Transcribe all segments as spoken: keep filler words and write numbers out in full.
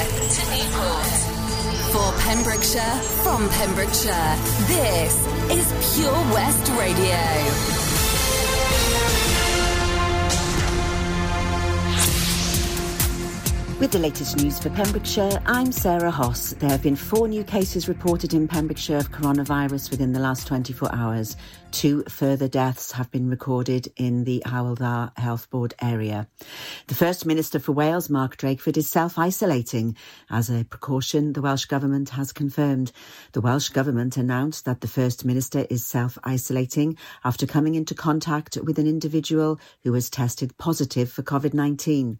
Pembrokeshire to Newport. For Pembrokeshire, from Pembrokeshire, this is Pure West Radio. With the latest news for Pembrokeshire, I'm Sarah Hoss. There have been four new cases reported in Pembrokeshire of coronavirus within the last twenty-four hours. Two further deaths have been recorded in the Hywel Dda Health Board area. The First Minister for Wales, Mark Drakeford, is self-isolating as a precaution, the Welsh Government has confirmed. The Welsh Government announced that the First Minister is self-isolating after coming into contact with an individual who was tested positive for covid nineteen.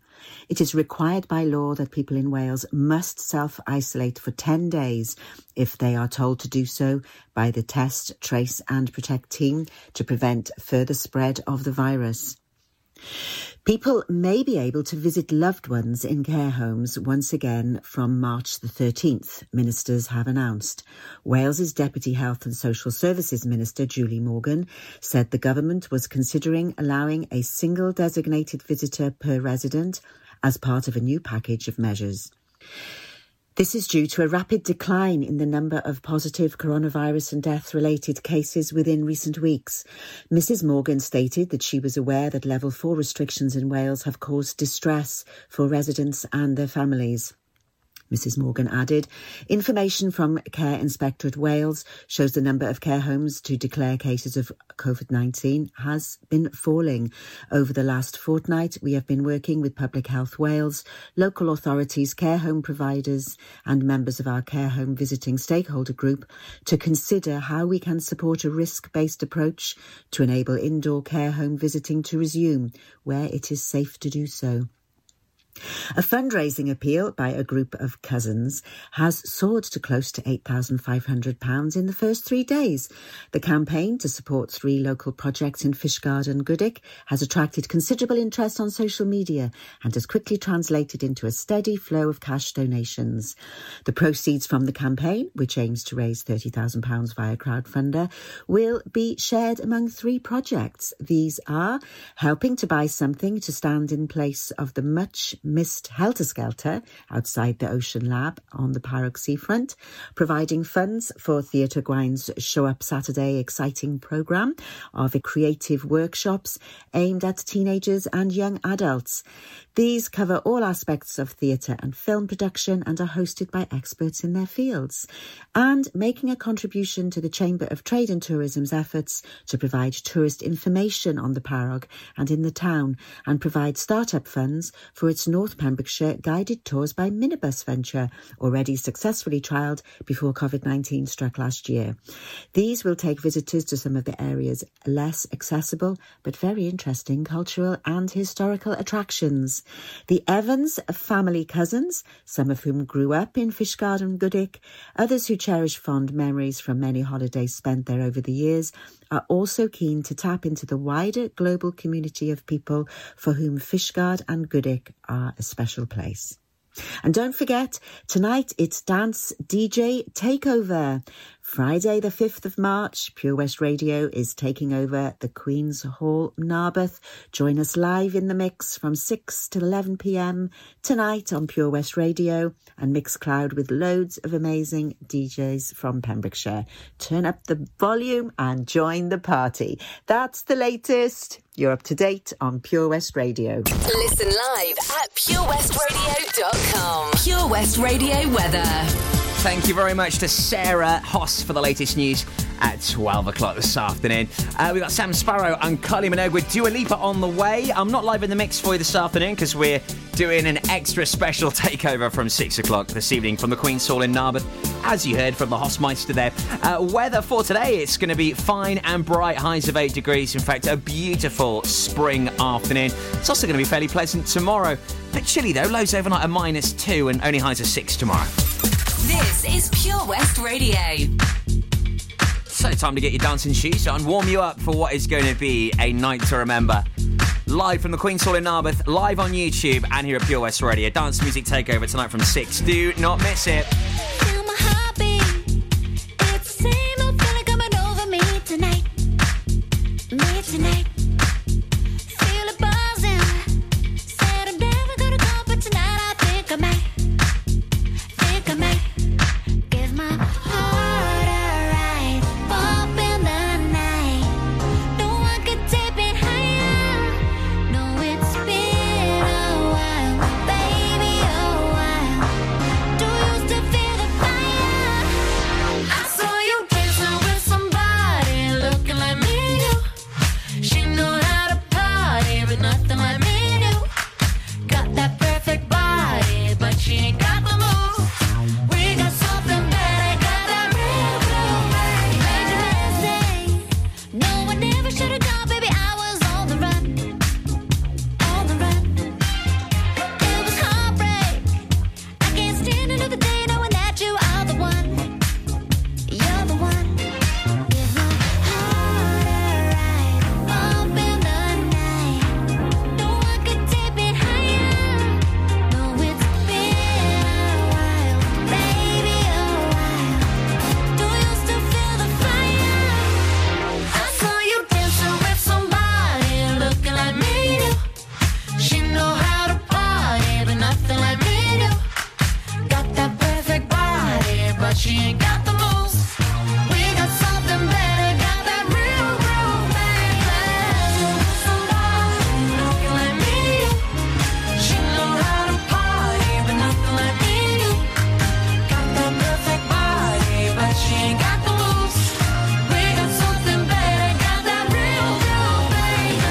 It is required by law that people in Wales must self-isolate for ten days if they are told to do so by the Test, Trace and Protect team to prevent further spread of the virus. People may be able to visit loved ones in care homes once again from March the thirteenth, ministers have announced. Wales's Deputy Health and Social Services Minister, Julie Morgan, said the government was considering allowing a single designated visitor per resident as part of a new package of measures. This is due to a rapid decline in the number of positive coronavirus and death-related cases within recent weeks. Mrs Morgan stated that she was aware that level four restrictions in Wales have caused distress for residents and their families. Mrs Morgan added, information from Care Inspectorate Wales shows the number of care homes to declare cases of covid nineteen has been falling. Over the last fortnight, we have been working with Public Health Wales, local authorities, care home providers and members of our care home visiting stakeholder group to consider how we can support a risk-based approach to enable indoor care home visiting to resume where it is safe to do so. A fundraising appeal by a group of cousins has soared to close to eight thousand five hundred pounds in the first three days. The campaign to support three local projects in Fishguard and Goodwick has attracted considerable interest on social media and has quickly translated into a steady flow of cash donations. The proceeds from the campaign, which aims to raise thirty thousand pounds via crowdfunder, will be shared among three projects. These are helping to buy something to stand in place of the much missed Helter Skelter outside the Ocean Lab on the Parog seafront, providing funds for Theatre Gwine's Show Up Saturday exciting programme of creative workshops aimed at teenagers and young adults. These cover all aspects of theatre and film production and are hosted by experts in their fields, and making a contribution to the Chamber of Trade and Tourism's efforts to provide tourist information on the Parog and in the town and provide start-up funds for its North Pembrokeshire guided tours by Minibus Venture, already successfully trialled before covid nineteen struck last year. These will take visitors to some of the area's less accessible but very interesting cultural and historical attractions. The Evans family cousins, some of whom grew up in Fishguard and Goodwick, others who cherish fond memories from many holidays spent there over the years, are also keen to tap into the wider global community of people for whom Fishguard and Goodwick are a special place. And don't forget, tonight it's Dance D J Takeover. Friday the fifth of March, Pure West Radio is taking over the Queen's Hall, Narberth. Join us live in the mix from six to eleven p m tonight on Pure West Radio and Mixcloud with loads of amazing D Js from Pembrokeshire. Turn up the volume and join the party. That's the latest. You're up to date on Pure West Radio. Listen live at pure west radio dot com. Pure West Radio weather. Thank you very much to Sarah Hoss for the latest news at twelve o'clock this afternoon. Uh, we've got Sam Sparrow and Kylie Minogue with Dua Lipa on the way. I'm not live in the mix for you this afternoon because we're doing an extra special takeover from six o'clock this evening from the Queen's Hall in Narberth, as you heard from the Hossmeister there. Uh, weather for today, it's going to be fine and bright, highs of eight degrees. In fact, a beautiful spring afternoon. It's also going to be fairly pleasant tomorrow. A bit chilly though, lows overnight are minus two and only highs of six tomorrow. This is Pure West Radio. So time to get your dancing shoes on, warm you up for what is going to be a night to remember. Live from the Queen's Hall in Narberth, live on YouTube and here at Pure West Radio. Dance music takeover tonight from six. Do not miss it. she ain't got the moves. We got something better, got that real groove, baby. Nothing like me. She know how to party, but nothing like me. Got that perfect body, but she ain't got the moves. We got something better, got that real groove, baby.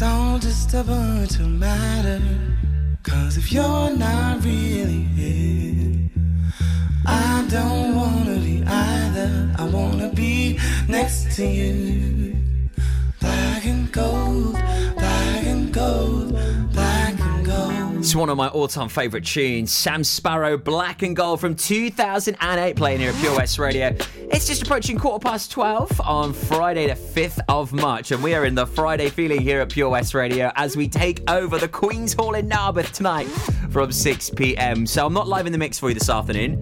It's all just a bunch of matter. 'Cause if you're not really it, I don't wanna be either. I wanna be next to you. Black and gold, black and gold, black and gold. It's one of my all-time favourite tunes, Sam Sparrow, Black and Gold from two thousand eight, playing here at Pure West Radio. It's just approaching quarter past twelve on Friday the fifth of March, and we are in the Friday feeling here at Pure West Radio as we take over the Queen's Hall in Narberth tonight from six p m. So I'm not live in the mix for you this afternoon,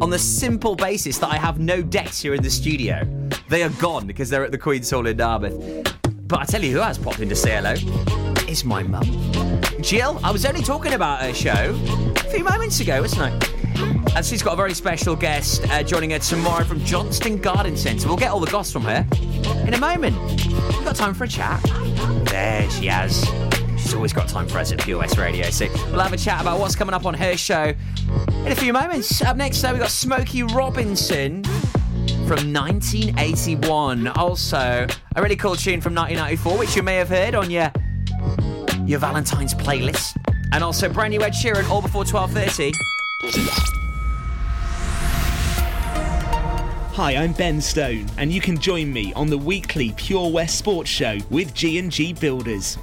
on the simple basis that I have no decks here in the studio. They are gone because they're at the Queen's Hall in Narberth. But I tell you who has popped in to say hello. It's my mum. Jill, I was only talking about her show a few moments ago, wasn't I? And she's got a very special guest uh, joining her tomorrow from Johnston Garden Centre. We'll get all the goss from her in a moment. We've got time for a chat. There she has. She's always got time for us at Pure West Radio, so we'll have a chat about what's coming up on her show in a few moments. Up next, though, we've got Smokey Robinson from nineteen eighty-one. Also, a really cool tune from nineteen ninety-four, which you may have heard on your your Valentine's playlist. And also, brand new Ed Sheeran, all before twelve thirty. Hi, I'm Ben Stone, and you can join me on the weekly Pure West Sports Show with G and G Builders.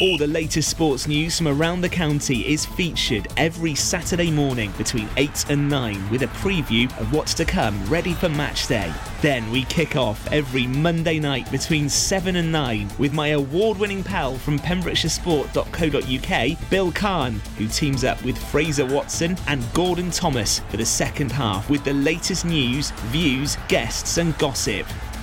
All the latest sports news from around the county is featured every Saturday morning between eight and nine with a preview of what's to come ready for match day. Then we kick off every Monday night between seven and nine with my award-winning pal from Pembrokeshire Sport dot co dot U K, Bill Kahn, who teams up with Fraser Watson and Gordon Thomas for the second half with the latest news, views, guests and gossip.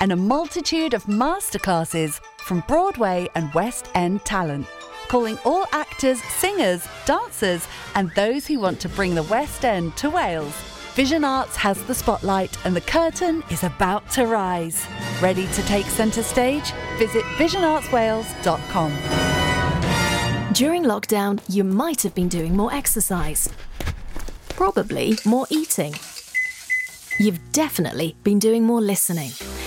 and a multitude of masterclasses from Broadway and West End talent, calling all actors, singers, dancers, and those who want to bring the West End to Wales. Vision Arts has the spotlight and the curtain is about to rise. Ready to take centre stage? Visit vision arts wales dot com. During lockdown, you might have been doing more exercise, probably more eating. You've definitely been doing more listening.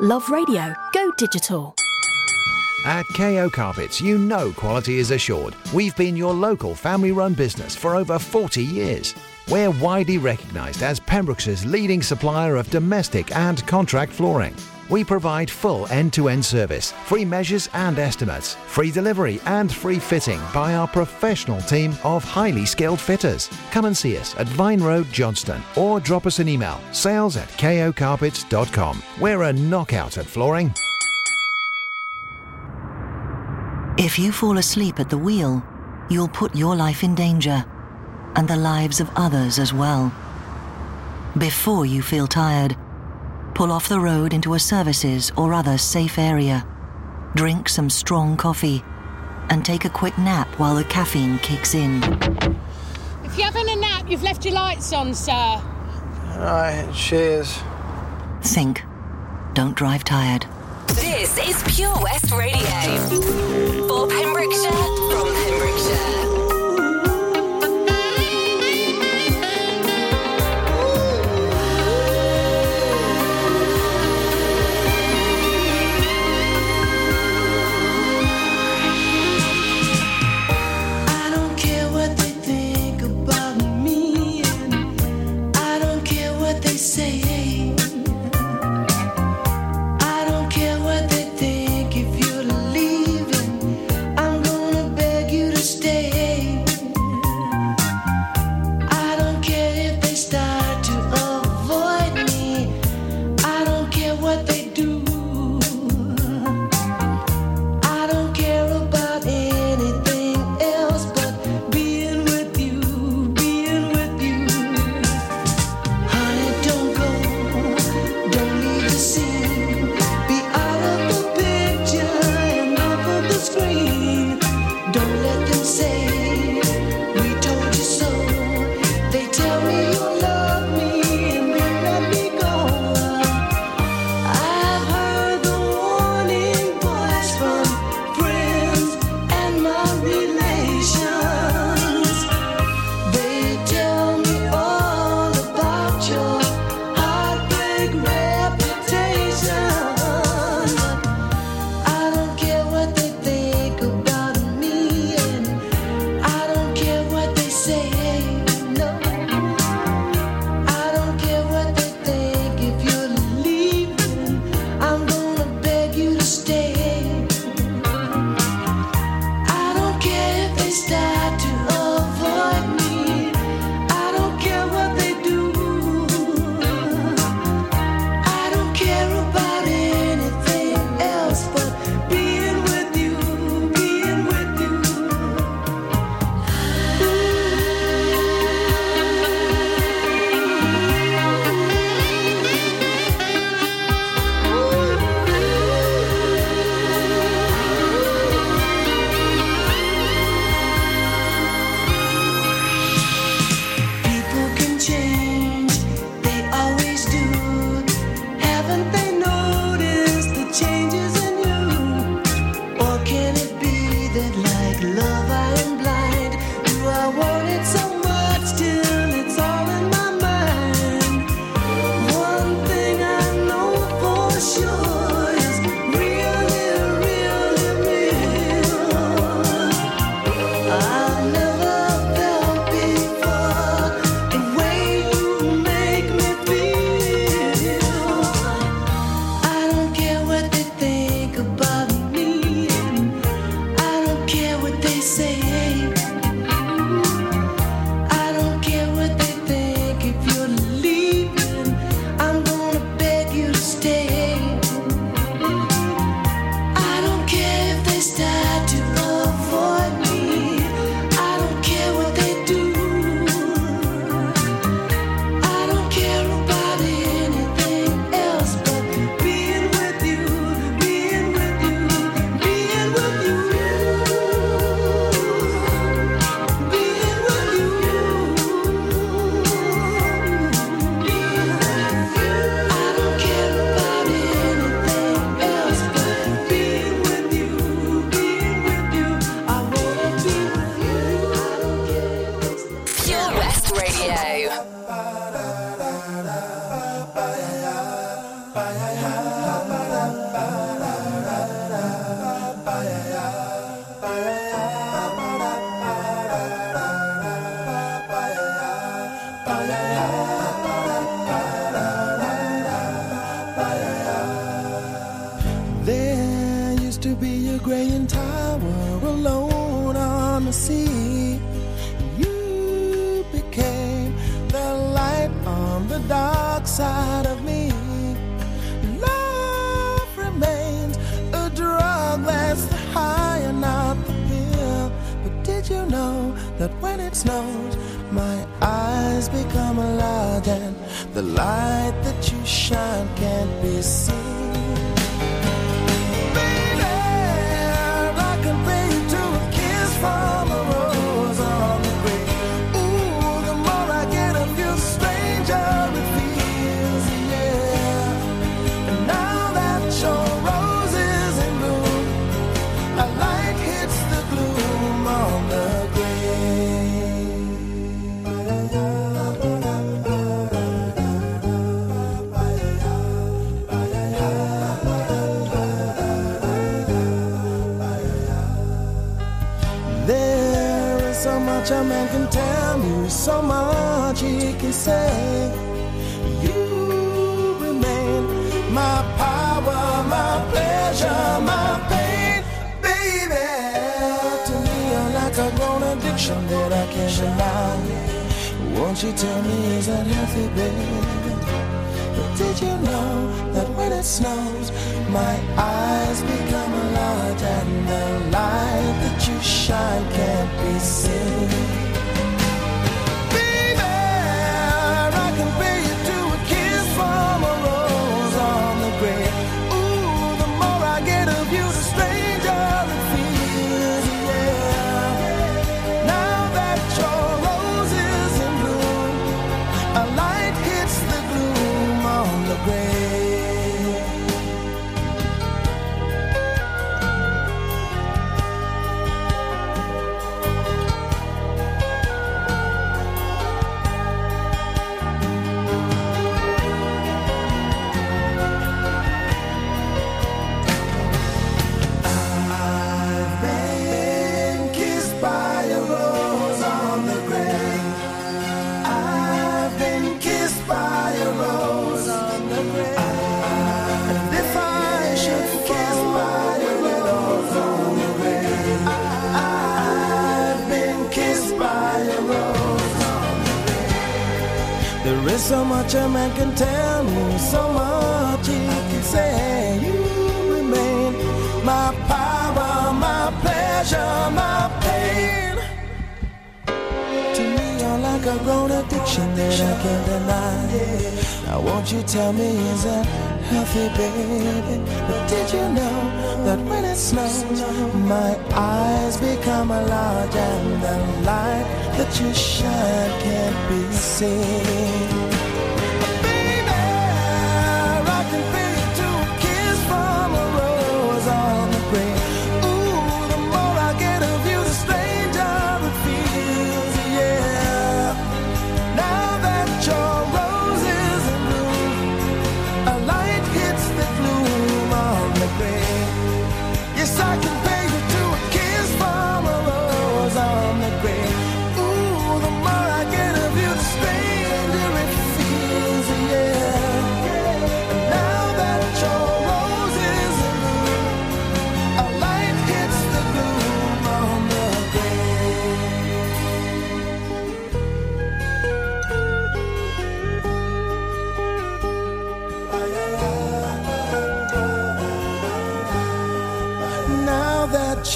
Love radio. Go digital. At K O Carpets, you know quality is assured. We've been your local family-run business for over forty years. We're widely recognised as Pembrokeshire's leading supplier of domestic and contract flooring. We provide full end-to-end service, free measures and estimates, free delivery and free fitting by our professional team of highly skilled fitters. Come and see us at Vine Road, Johnston, or drop us an email, sales at k o carpets dot com. We're a knockout at flooring. If you fall asleep at the wheel, you'll put your life in danger, and the lives of others as well. Before you feel tired, pull off the road into a services or other safe area. Drink some strong coffee and take a quick nap while the caffeine kicks in. If you're having a nap, you've left your lights on, sir. All right, cheers. Think. Don't drive tired. This is Pure West Radio. For Pembrokeshire, from Pembrokeshire. Stay. There used to be a greying tower alone on the sea. You became the light on the dark side of me. You know that when it snows, my eyes become large and the light that you shine can't be seen. Baby, I can bring you to a kiss from a rose on the grave. Ooh, the more I get of you, stranger it feels, yeah. And now that your rose is in bloom, a light hits the gloom on the a man can tell you, so much he can say. You remain my power, my pleasure, my pain, baby. To me, you're like a grown addiction that I can't deny. Won't you tell me, is that healthy, baby? But did you know that when it snows, my eyes become a lot and the light that you shine can't be seen. Baby, I can pay you to a kiss from a rose on the grave. Ooh, the more I get of you, the stranger it feels, yeah. Now that your rose is in bloom, a light hits the gloom on the grave. So much a man can tell me, so much he can say. You remain my power, my pleasure, my pain. To me, you're like a grown addiction that I can't deny. Now won't you tell me, is that healthy, baby? But did you know that when it snows, my eyes become large and the light that you shine can't be seen?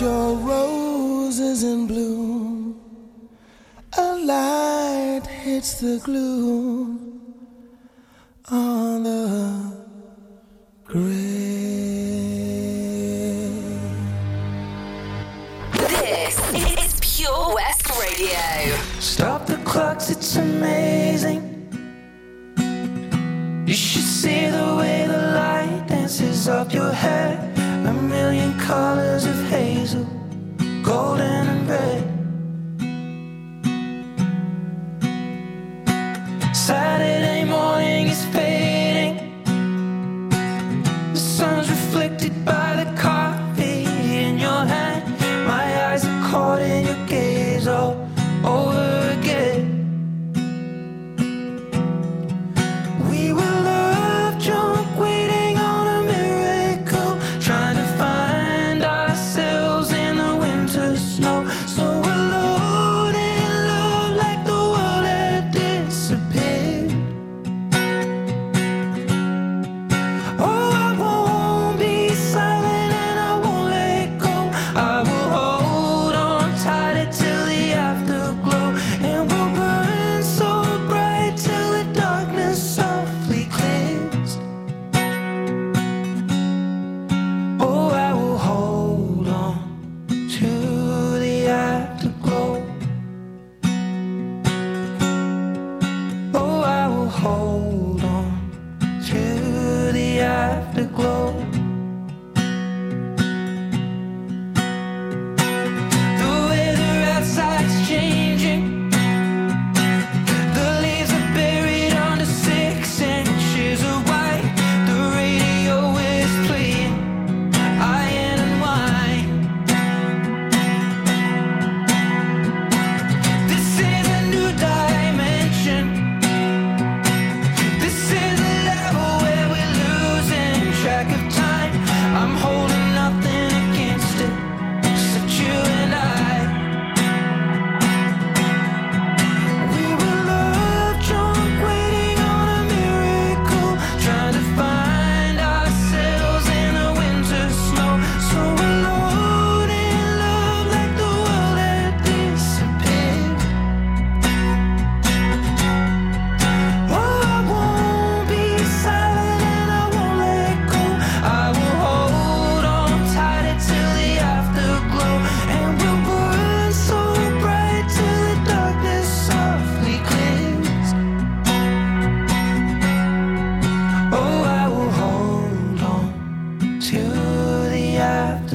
Your roses in bloom, a light hits the gloom on the grave. This is Pure West Radio. Stop the clocks, it's amazing. You should see the way the light dances up your head. A million colors of hazel, golden and red. Saturday morning is fading.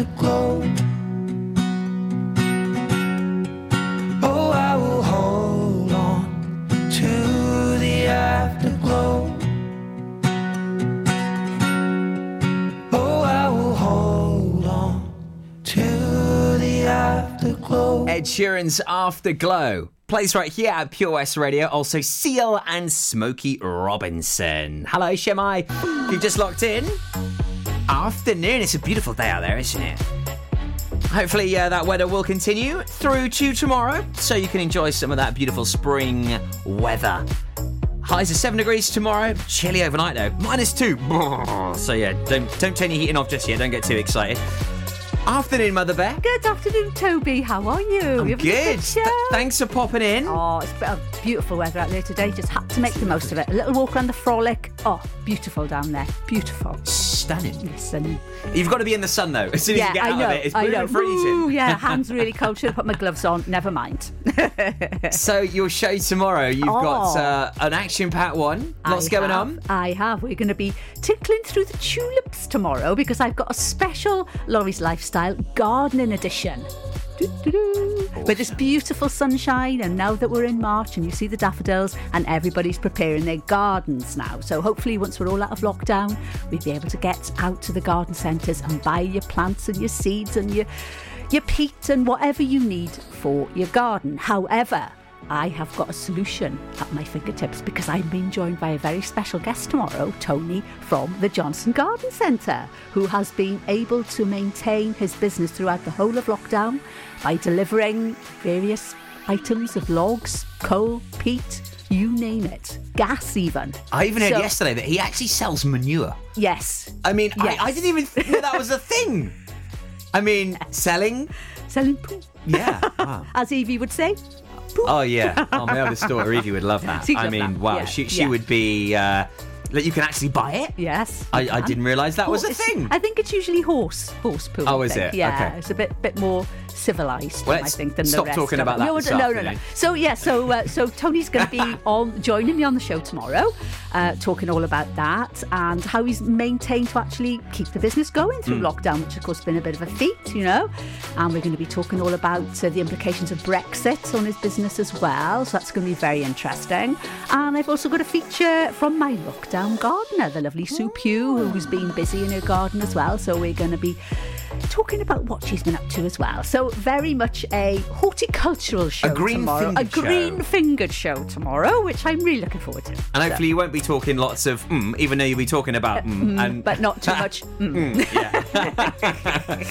the globe. Oh, I will hold on to the afterglow. Oh, I will hold on to the afterglow. Ed Sheeran's Afterglow. Plays right here at Pure West Radio, also Seal and Smokey Robinson. Hello, Shemai. You've just locked in. Afternoon. It's a beautiful day out there, isn't it? Hopefully uh, that weather will continue through to tomorrow, so you can enjoy some of that beautiful spring weather. Highs of seven degrees tomorrow. Chilly overnight though, minus two. So yeah, don't don't turn your heating off just yet. Don't get too excited. Afternoon, Mother Bear. Good afternoon, Toby. How are you? I'm you good. good Th- thanks for popping in. Oh, it's been beautiful weather out there today. Just had to make the most of it. A little walk around the Frolic. Oh, beautiful down there. Beautiful. Stunning. Listen. You've got to be in the sun, though, as soon yeah, as you get I out know, of it. It's I know. freezing. Ooh, yeah, hands really cold. Should have put my gloves on. Never mind. So, your show tomorrow, you've oh. got uh, an action-packed one. Lots I going have, on. I have. We're going to be tickling through the tulips tomorrow because I've got a special Laurie's Lifestyle Style gardening edition. Awesome. But it's beautiful sunshine, and now that we're in March and you see the daffodils, and everybody's preparing their gardens now, so hopefully once we're all out of lockdown we'll be able to get out to the garden centres and buy your plants and your seeds and your your peat and whatever you need for your garden. However, I have got a solution at my fingertips because I'm being joined by a very special guest tomorrow, Tony from the Johnston Garden Centre, who has been able to maintain his business throughout the whole of lockdown by delivering various items of logs, coal, peat, you name it, gas even. I even heard so, yesterday that he actually sells manure. Yes. I mean, yes. I, I didn't even think that was a thing. I mean, selling? Selling poo. Yeah. Wow. As Evie would say. Oh, yeah. Oh, my oldest daughter, Evie, would love that. She'd I love mean, that. wow. Yeah. She she yeah. would be... Uh, like you can actually buy it? Yes. I, I didn't realise that horse, was a thing. I think it's usually horse. Horse poo. Oh, is it? Yeah. Okay. It's a bit bit more civilised, well, I think, than the rest. Stop talking about that. No, no, no, no. So, yeah, so uh, so Tony's going to be on joining me on the show tomorrow, uh, talking all about that and how he's maintained to actually keep the business going through mm. lockdown, which, of course, has been a bit of a feat, you know. And we're going to be talking all about uh, the implications of Brexit on his business as well. So that's going to be very interesting. And I've also got a feature from my lockdown gardener, the lovely Sue Pugh, who's been busy in her garden as well. So we're going to be talking about what she's been up to as well. So very much a horticultural show tomorrow. A green-fingered show. A green-fingered show tomorrow, which I'm really looking forward to. And hopefully so. you won't be talking lots of mm, even though you'll be talking about mm. mm and but not too much mm. mm,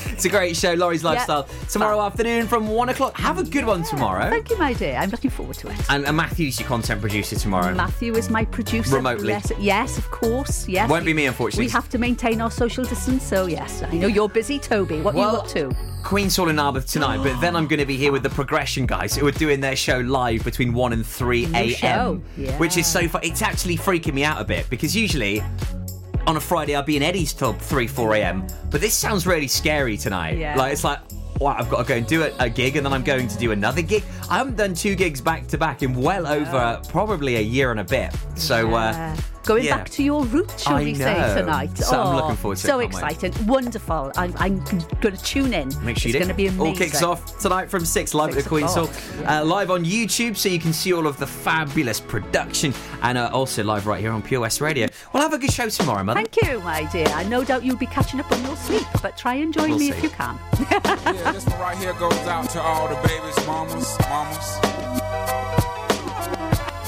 yeah. It's a great show, Laurie's Lifestyle. Yep. Tomorrow Bye. afternoon from one o'clock. Have a good yeah. one tomorrow. Thank you, my dear. I'm looking forward to it. And, and Matthew's your content producer tomorrow. Matthew is my producer. Remotely. Yes, yes of course. Yes. Won't we, be me, unfortunately. We have to maintain our social distance, so yes. I know you're busy too. Toby, what well, are you up to? Queen's Hall in Narberth tonight, but then I'm going to be here with the Progression guys who are doing their show live between one and three a.m. Yeah. Which is so fun. It's actually freaking me out a bit because usually on a Friday I'll be in Eddie's till three, four a.m. But this sounds really scary tonight. Yeah. Like it's like, wow, I've got to go and do a, a gig and then I'm going to do another gig. I haven't done two gigs back to back in well no. over probably a year and a bit. So... Yeah. Uh, Going yeah. back to your roots, shall I we know. say, tonight. So oh, I'm looking forward to it. So excited. Wait. Wonderful. I'm, I'm going to tune in. Make sure you do. It's going to be amazing. All kicks off tonight from six, live six at the Queen's Hall. Yeah. Uh, live on YouTube, so you can see all of the fabulous production. And uh, also live right here on Pure West Radio. Well, have a good show tomorrow, Mother. Thank you, my dear. I no doubt you'll be catching up on your sleep, but try and join we'll me see. if you can. Yeah, this one right here goes out to all the babies, mamas, mamas.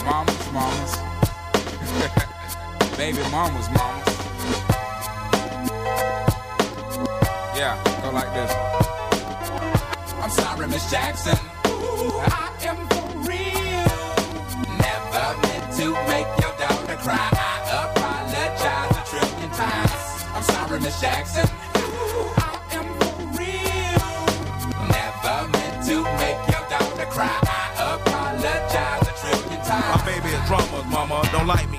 Mamas, mamas. Baby mamas, mamas. Yeah, go like this. I'm sorry, Miss Jackson. Ooh, I am for real. Never meant to make your daughter cry. I apologize a trillion times. I'm sorry, Miss Jackson. Ooh, I am for real. Never meant to make your daughter cry. I apologize a trillion times. My baby is drama, mama. Don't like me.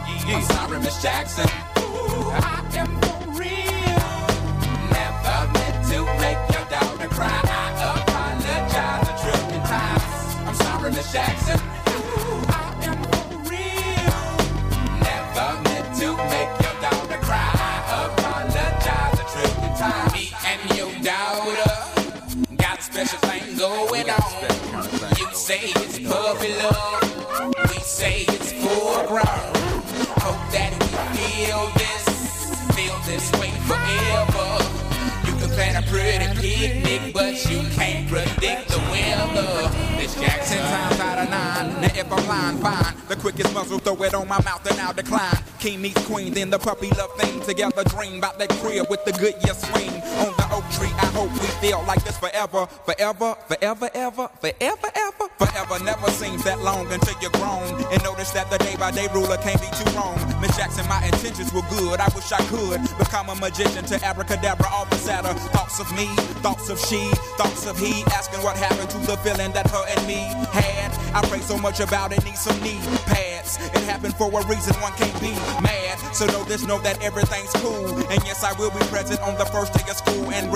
Yeah, yeah. I'm sorry, Miss Jackson. Ooh, I am for real. Never meant to make your daughter cry. I apologize a trillion times. I'm sorry, Miss Jackson. Ooh, I am for real. Never meant to make your daughter cry. I apologize a trillion times. Me and your daughter got a special thing going on. You say it's puppy love. We say it's foreground. Hope that we feel this, feel this way forever. You can plan a pretty picnic, but you can't predict the weather. Miss Jackson, times out of nine. Now if I'm lying, fine. The quickest muzzle, throw it on my mouth and I'll decline. King meets queen, then the puppy love thing. Together dream about that crib with the Goodyear swing. On the oak tree, I hope we feel like this forever. Forever, forever, ever, forever, ever. Forever never seems that long until you're grown. And notice that the day-by-day ruler can't be too wrong. Miss Jackson, my intentions were good. I wish I could become a magician to abracadabra all the sadder. Thoughts of me, thoughts of she, thoughts of he. Asking what happened to the feeling that her and me had. I pray so much about it, need some knee pads. It happened for a reason, one can't be mad. So know this, know that everything's cool. And yes, I will be present on the first day of school and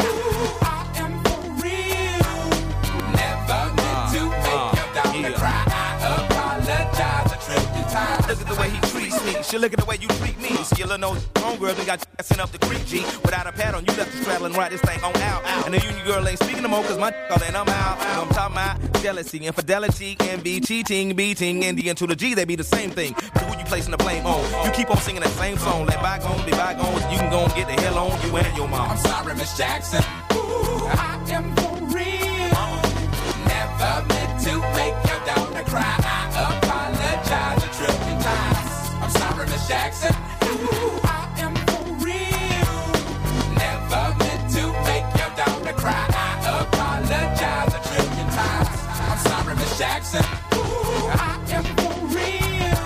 Ooh, I am for real. Never meant to make your daughter cry. I apologize a trillion times. Look at the way he treats me. She look at the way you treat me. Skill of no homegirl and got you sent up the creek, G. Without a pad on, you left the straddle and ride this thing on out. And the union girl ain't speaking no more, cause my call and I'm out. I'm talking about jealousy, infidelity, and be cheating, beating, and the end to the G, they be the same thing. But who you placing the blame on? You keep on singing that same song, let bygones be bygones, you can go and get the hell on you and your mom. I'm sorry, Miss Jackson. Ooh, I am for real. Never meant to make your daughter cry. I apologize a trillion times. I'm sorry, Miss Jackson. Ooh, I am for real. Never meant to make your daughter cry. I apologize a trillion times. I'm sorry, Miss Jackson. Ooh, I am for real.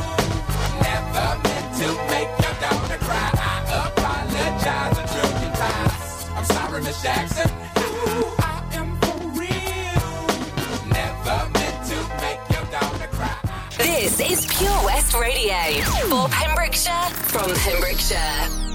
Never meant to make your daughter cry. I apologize a trillion times. I'm sorry, Miss Jackson. Ooh, I am for real. Never meant to make your daughter cry. This is Pure West Radio for Pembrokeshire from Pembrokeshire.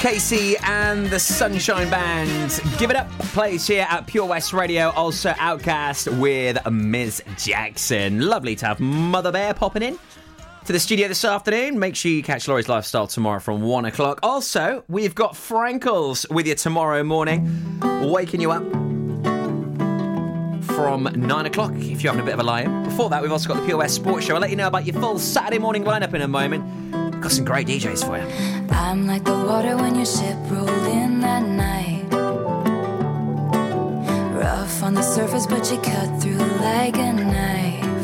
Casey and the Sunshine Band. Give It Up plays here at Pure West Radio. Also Outcast with Miz Jackson. Lovely to have Mother Bear popping in to the studio this afternoon. Make sure you catch Laurie's Lifestyle tomorrow from one o'clock. Also, we've got Frankles with you tomorrow morning, waking you up from nine o'clock if you're having a bit of a lie-in. Before that, we've also got the Pure West Sports Show. I'll let you know about your full Saturday morning lineup in a moment. We've got some great D Js for you. I'm like the water when your ship rolled in that night. Rough on the surface, but you cut through like a knife.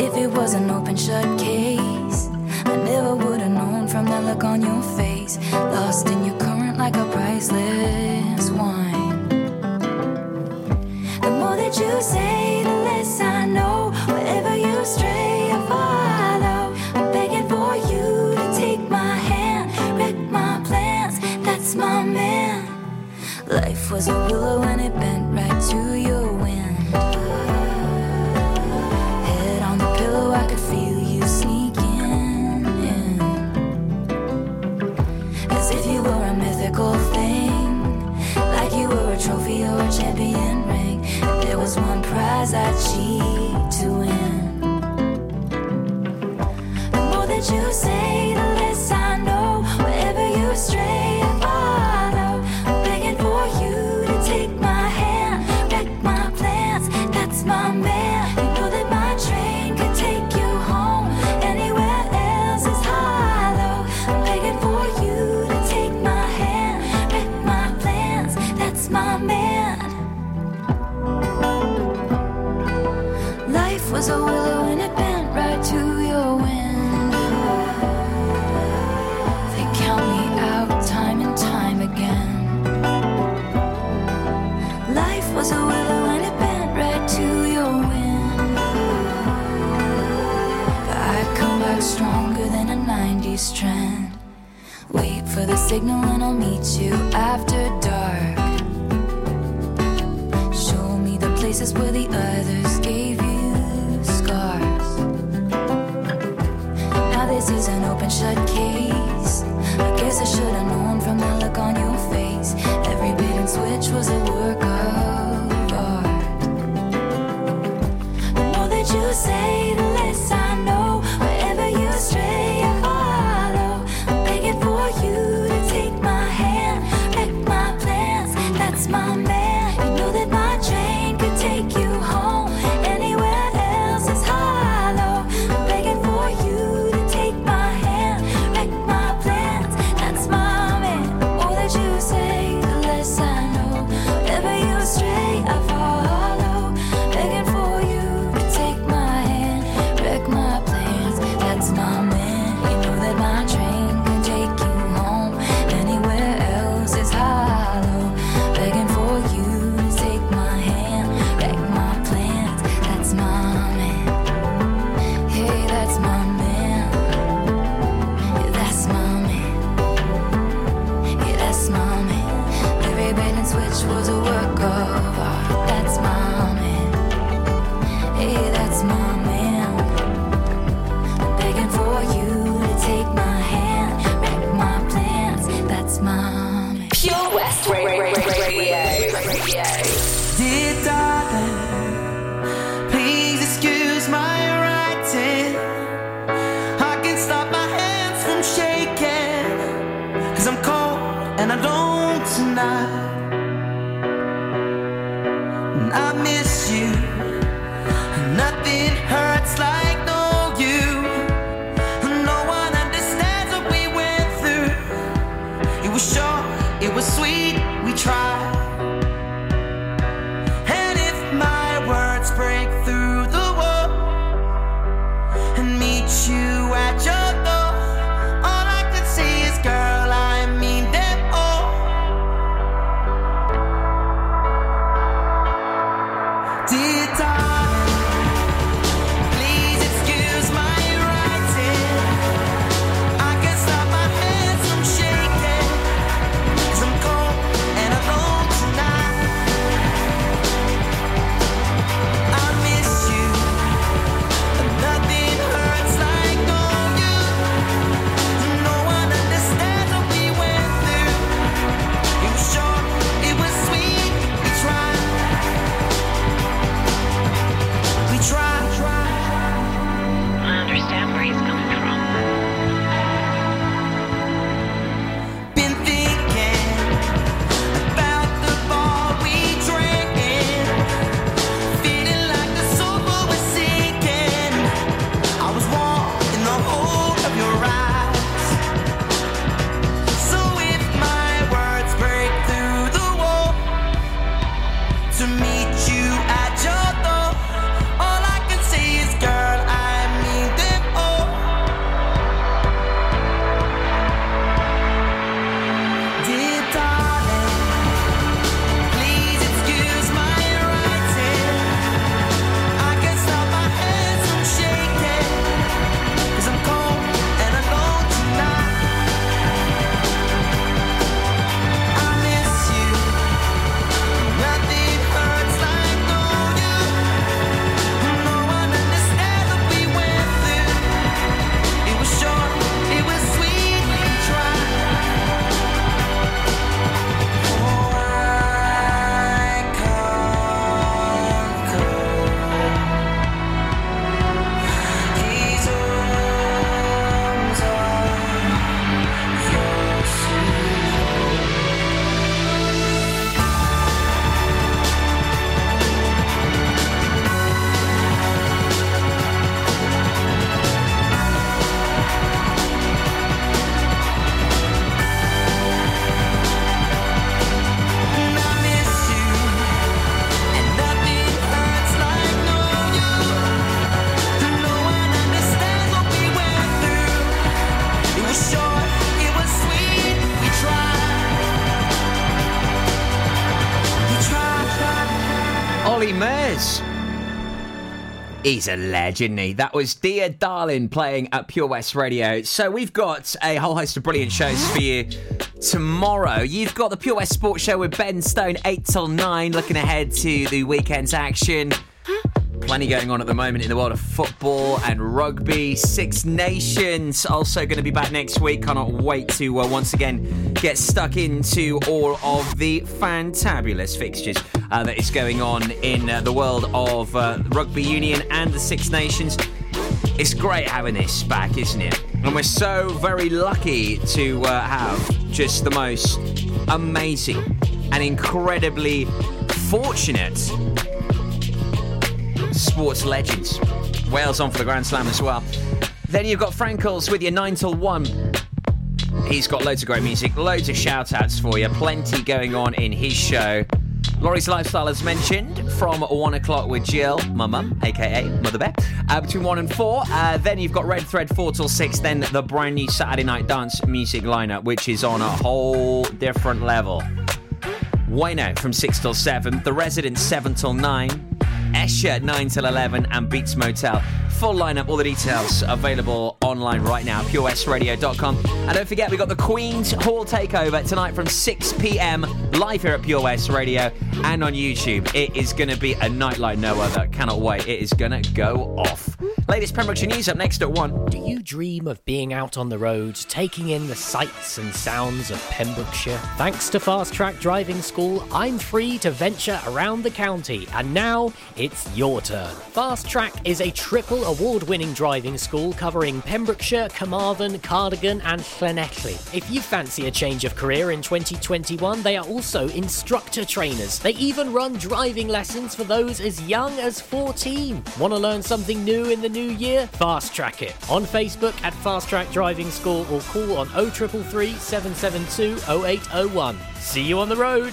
If it was an open shut case, I never would have known from that look on your face. Lost in your current like a priceless wine. The more that you say, the less I know. Wherever you stray, I follow. I'm begging for you to take my hand, wreck my plans, that's my man. Life was a willow and it bent right to your wind. I could feel you sneaking in, as if you were a mythical thing, like you were a trophy or a champion ring. There was one prize I'd cheat to win. The more that you say, the less I know. Wherever you stray, I follow. I'm begging for you to take my hand, wreck my plans, that's my man. You know that my train take you home, anywhere else is hollow. I'm begging for you to take my hand, wreck my plans, that's my man. Life was a willow and it bent right to your window. They count me out time and time again. Life was a willow and it bent right to your window. Stronger than a nineties trend. Wait for the signal and I'll meet you after dark. Show me the places where the others gave you scars. Now this is an open shut case. I guess I should have known from the look on your face. Every bait and switch was a work of art. The more that you say, the less I know. Stray, I follow. I'm begging for you to take my hand, wreck my plans, that's my man. You know that my train could take you home, anywhere else is hollow. I'm begging for you to take my hand, wreck my plans, that's my man. The more that you say, the less I know. Wherever you stray, I follow. Begging for you to take my hand, wreck my plans, my man. You know that my train can take you home, anywhere else is hollow. Begging for you to take my hand, wreck my plans, that's my man. Hey, that's my man. Yeah, that's my man. Yeah, that's my man. Every bait and switch was a work of art. That's my man. Hey, that's my man. Take my hand, wreck my plans, that's mine. Pure West Radio. Dear darling, please excuse my writing. I can stop my hands from shaking, 'cause I'm cold and I don't tonight. And I miss you, and nothing hurts like no you. Sure, it was sweet, we tried. And if my words break through the wall and meet you at your door, all I can see is, girl, I mean them all. Dear darling, please excuse my writing. I can stop my hands from shaking, I Charlie Mears. He's a legend, he. That was Dear Darling playing at Pure West Radio. So we've got a whole host of brilliant shows for you tomorrow. You've got the Pure West Sports Show with Ben Stone, eight till nine, looking ahead to the weekend's action. Plenty going on at the moment in the world of football and rugby. Six Nations also going to be back next week. Cannot wait to uh, once again get stuck into all of the fantabulous fixtures Uh, that is going on in uh, the world of uh, rugby union and the Six Nations. It's great having this back, isn't it? And we're so very lucky to uh, have just the most amazing and incredibly fortunate sports legends. Wales on for the Grand Slam as well. Then you've got Frankles with your nine till one. He's got loads of great music, loads of shout-outs for you, plenty going on in his show. Laurie's Lifestyle, as mentioned, from one o'clock with Jill, my mum, a k a. Mother Bear, uh, between one and four. Uh, then you've got Red Thread, four till six. Then the brand new Saturday Night Dance music lineup, which is on a whole different level. Wayno from six till seven. The Residence, seven till nine. Esher, nine till eleven. And Beats Motel. Full lineup, all the details available online right now, pure west radio dot com. And don't forget, we've got the Queen's Hall Takeover tonight from six p.m, live here at Pure West Radio and on YouTube. It is going to be a night like no other. Cannot wait. It is going to go off. Latest Pembrokeshire news up next at one. Do you dream of being out on the road, taking in the sights and sounds of Pembrokeshire? Thanks to Fast Track Driving School, I'm free to venture around the county. And now, it's your turn. Fast Track is a triple award-winning driving school covering Pembrokeshire, Carmarthen, Cardigan and Llanelli. If you fancy a change of career in twenty twenty-one, they are also instructor trainers. They even run driving lessons for those as young as fourteen. Want to learn something new in the new year? Fast Track it. On Facebook at Fast Track Driving School or call on oh three three, seven seven two, oh eight oh one. See you on the road!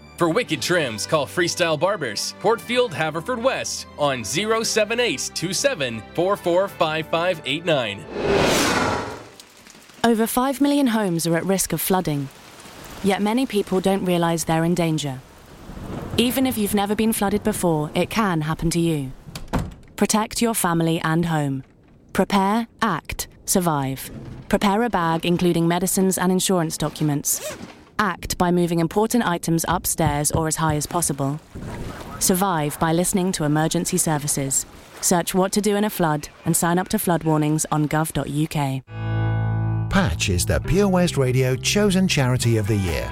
For wicked trims, call Freestyle Barbers, Portfield, Haverford West, on oh seven eight two seven, four four five five eight nine. Over five million homes are at risk of flooding, yet many people don't realise they're in danger. Even if you've never been flooded before, it can happen to you. Protect your family and home. Prepare, act, survive. Prepare a bag including medicines and insurance documents. Act by moving important items upstairs or as high as possible. Survive by listening to emergency services. Search what to do in a flood and sign up to flood warnings on gov dot u k. Patch is the Pure West Radio chosen charity of the year.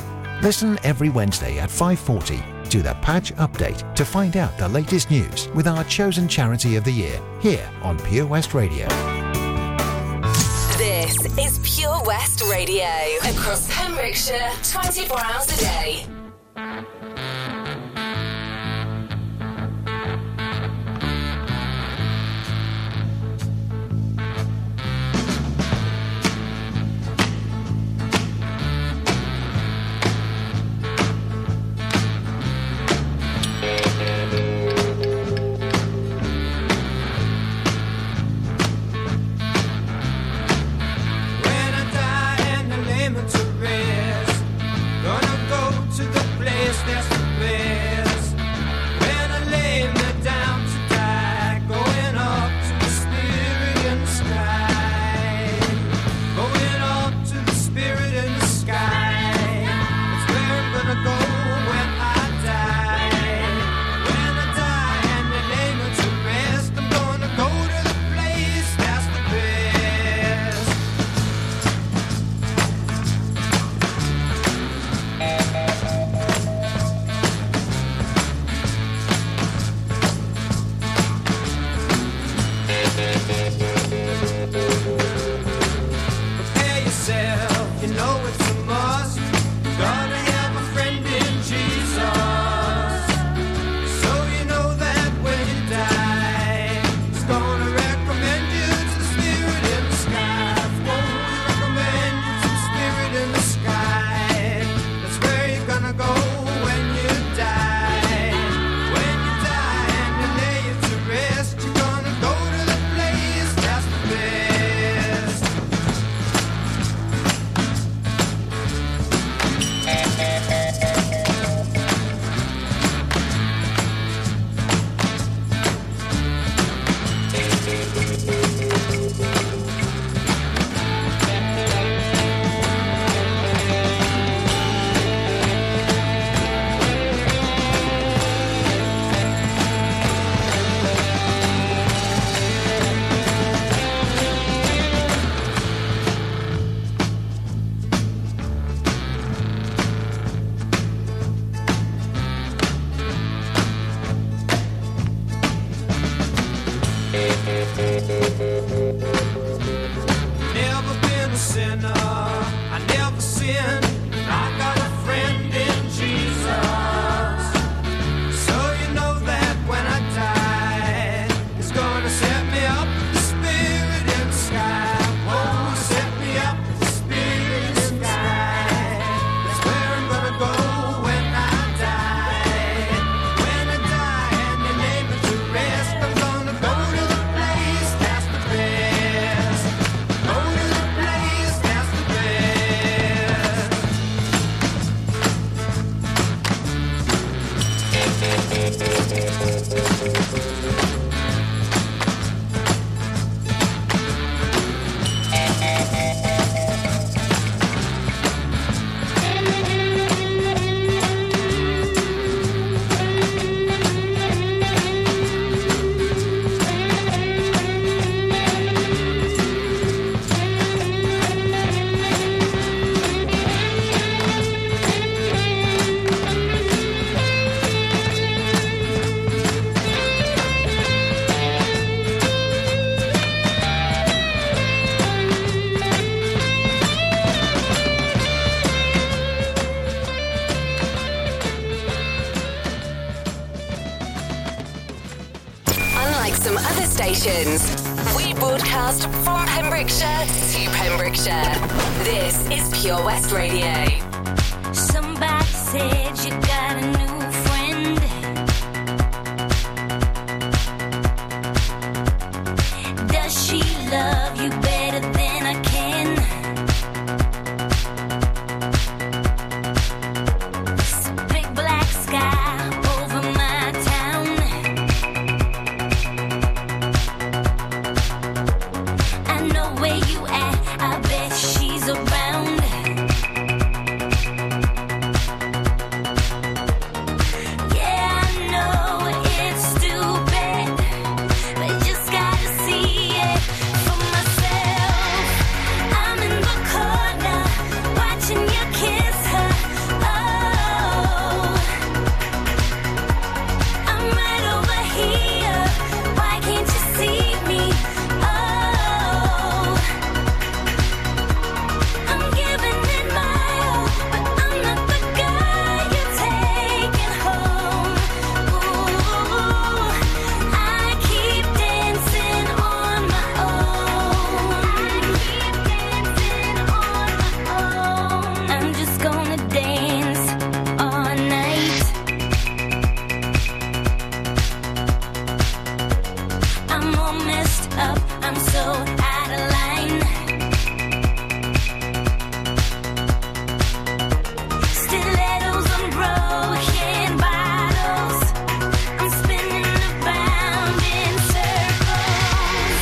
Listen every Wednesday at five forty to the Patch Update to find out the latest news with our chosen charity of the year, here on Pure West Radio. This is Pure West Radio, across Pembrokeshire, twenty-four hours a day. To Never been a sinner, I never sinned. I got a friend in Jesus. So you know that when I die, it's gonna set me up with the spirit in the sky. Oh, set me up with the spirit in the sky. That's where I'm gonna go when I die. When I die and you're laid to rest, I'm gonna go to the place that's the best. Go to the place that's the Unlike some other stations, we broadcast from Pembrokeshire to Pembrokeshire. This is Pure West Radio. Somebody said you got a new friend. Does she love you better than I can? It's a big black sky over my town. I know where you at, I bet she's around. Yeah, I know it's stupid, but I just gotta see it for myself. I'm in the corner, watching you kiss her. Oh, I'm right over here. Why can't you see me? Oh, I'm giving it my all, but I'm not the guy you're taking home. Ooh, I keep dancing on my own. I keep dancing on my own. I'm just gonna dance all night. I'm all messed up, I'm so out of line. Stilettos on broken bottles, I'm spinning around in circles.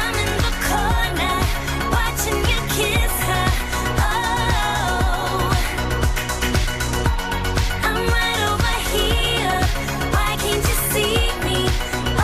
I'm in the corner, watching you kiss her. Oh, I'm right over here. Why can't you see me? Oh,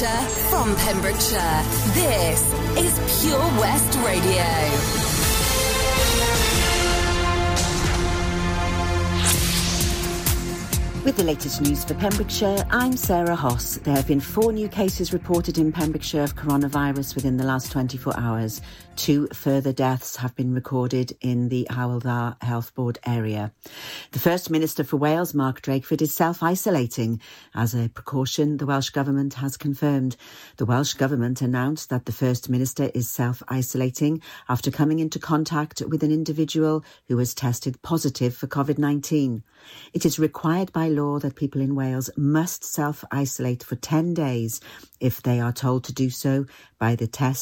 Pembrokeshire, from Pembrokeshire. This is Pure West Radio. With the latest news for Pembrokeshire, I'm Sarah Hoss. There have been four new cases reported in Pembrokeshire of coronavirus within the last twenty-four hours. Two further deaths have been recorded in the Hywel Dda Health Board area. The First Minister for Wales, Mark Drakeford, is self-isolating. As a precaution, the Welsh Government has confirmed. The Welsh Government announced that the First Minister is self-isolating after coming into contact with an individual who was tested positive for covid nineteen. It is required by law that people in Wales must self-isolate for ten days if they are told to do so by the test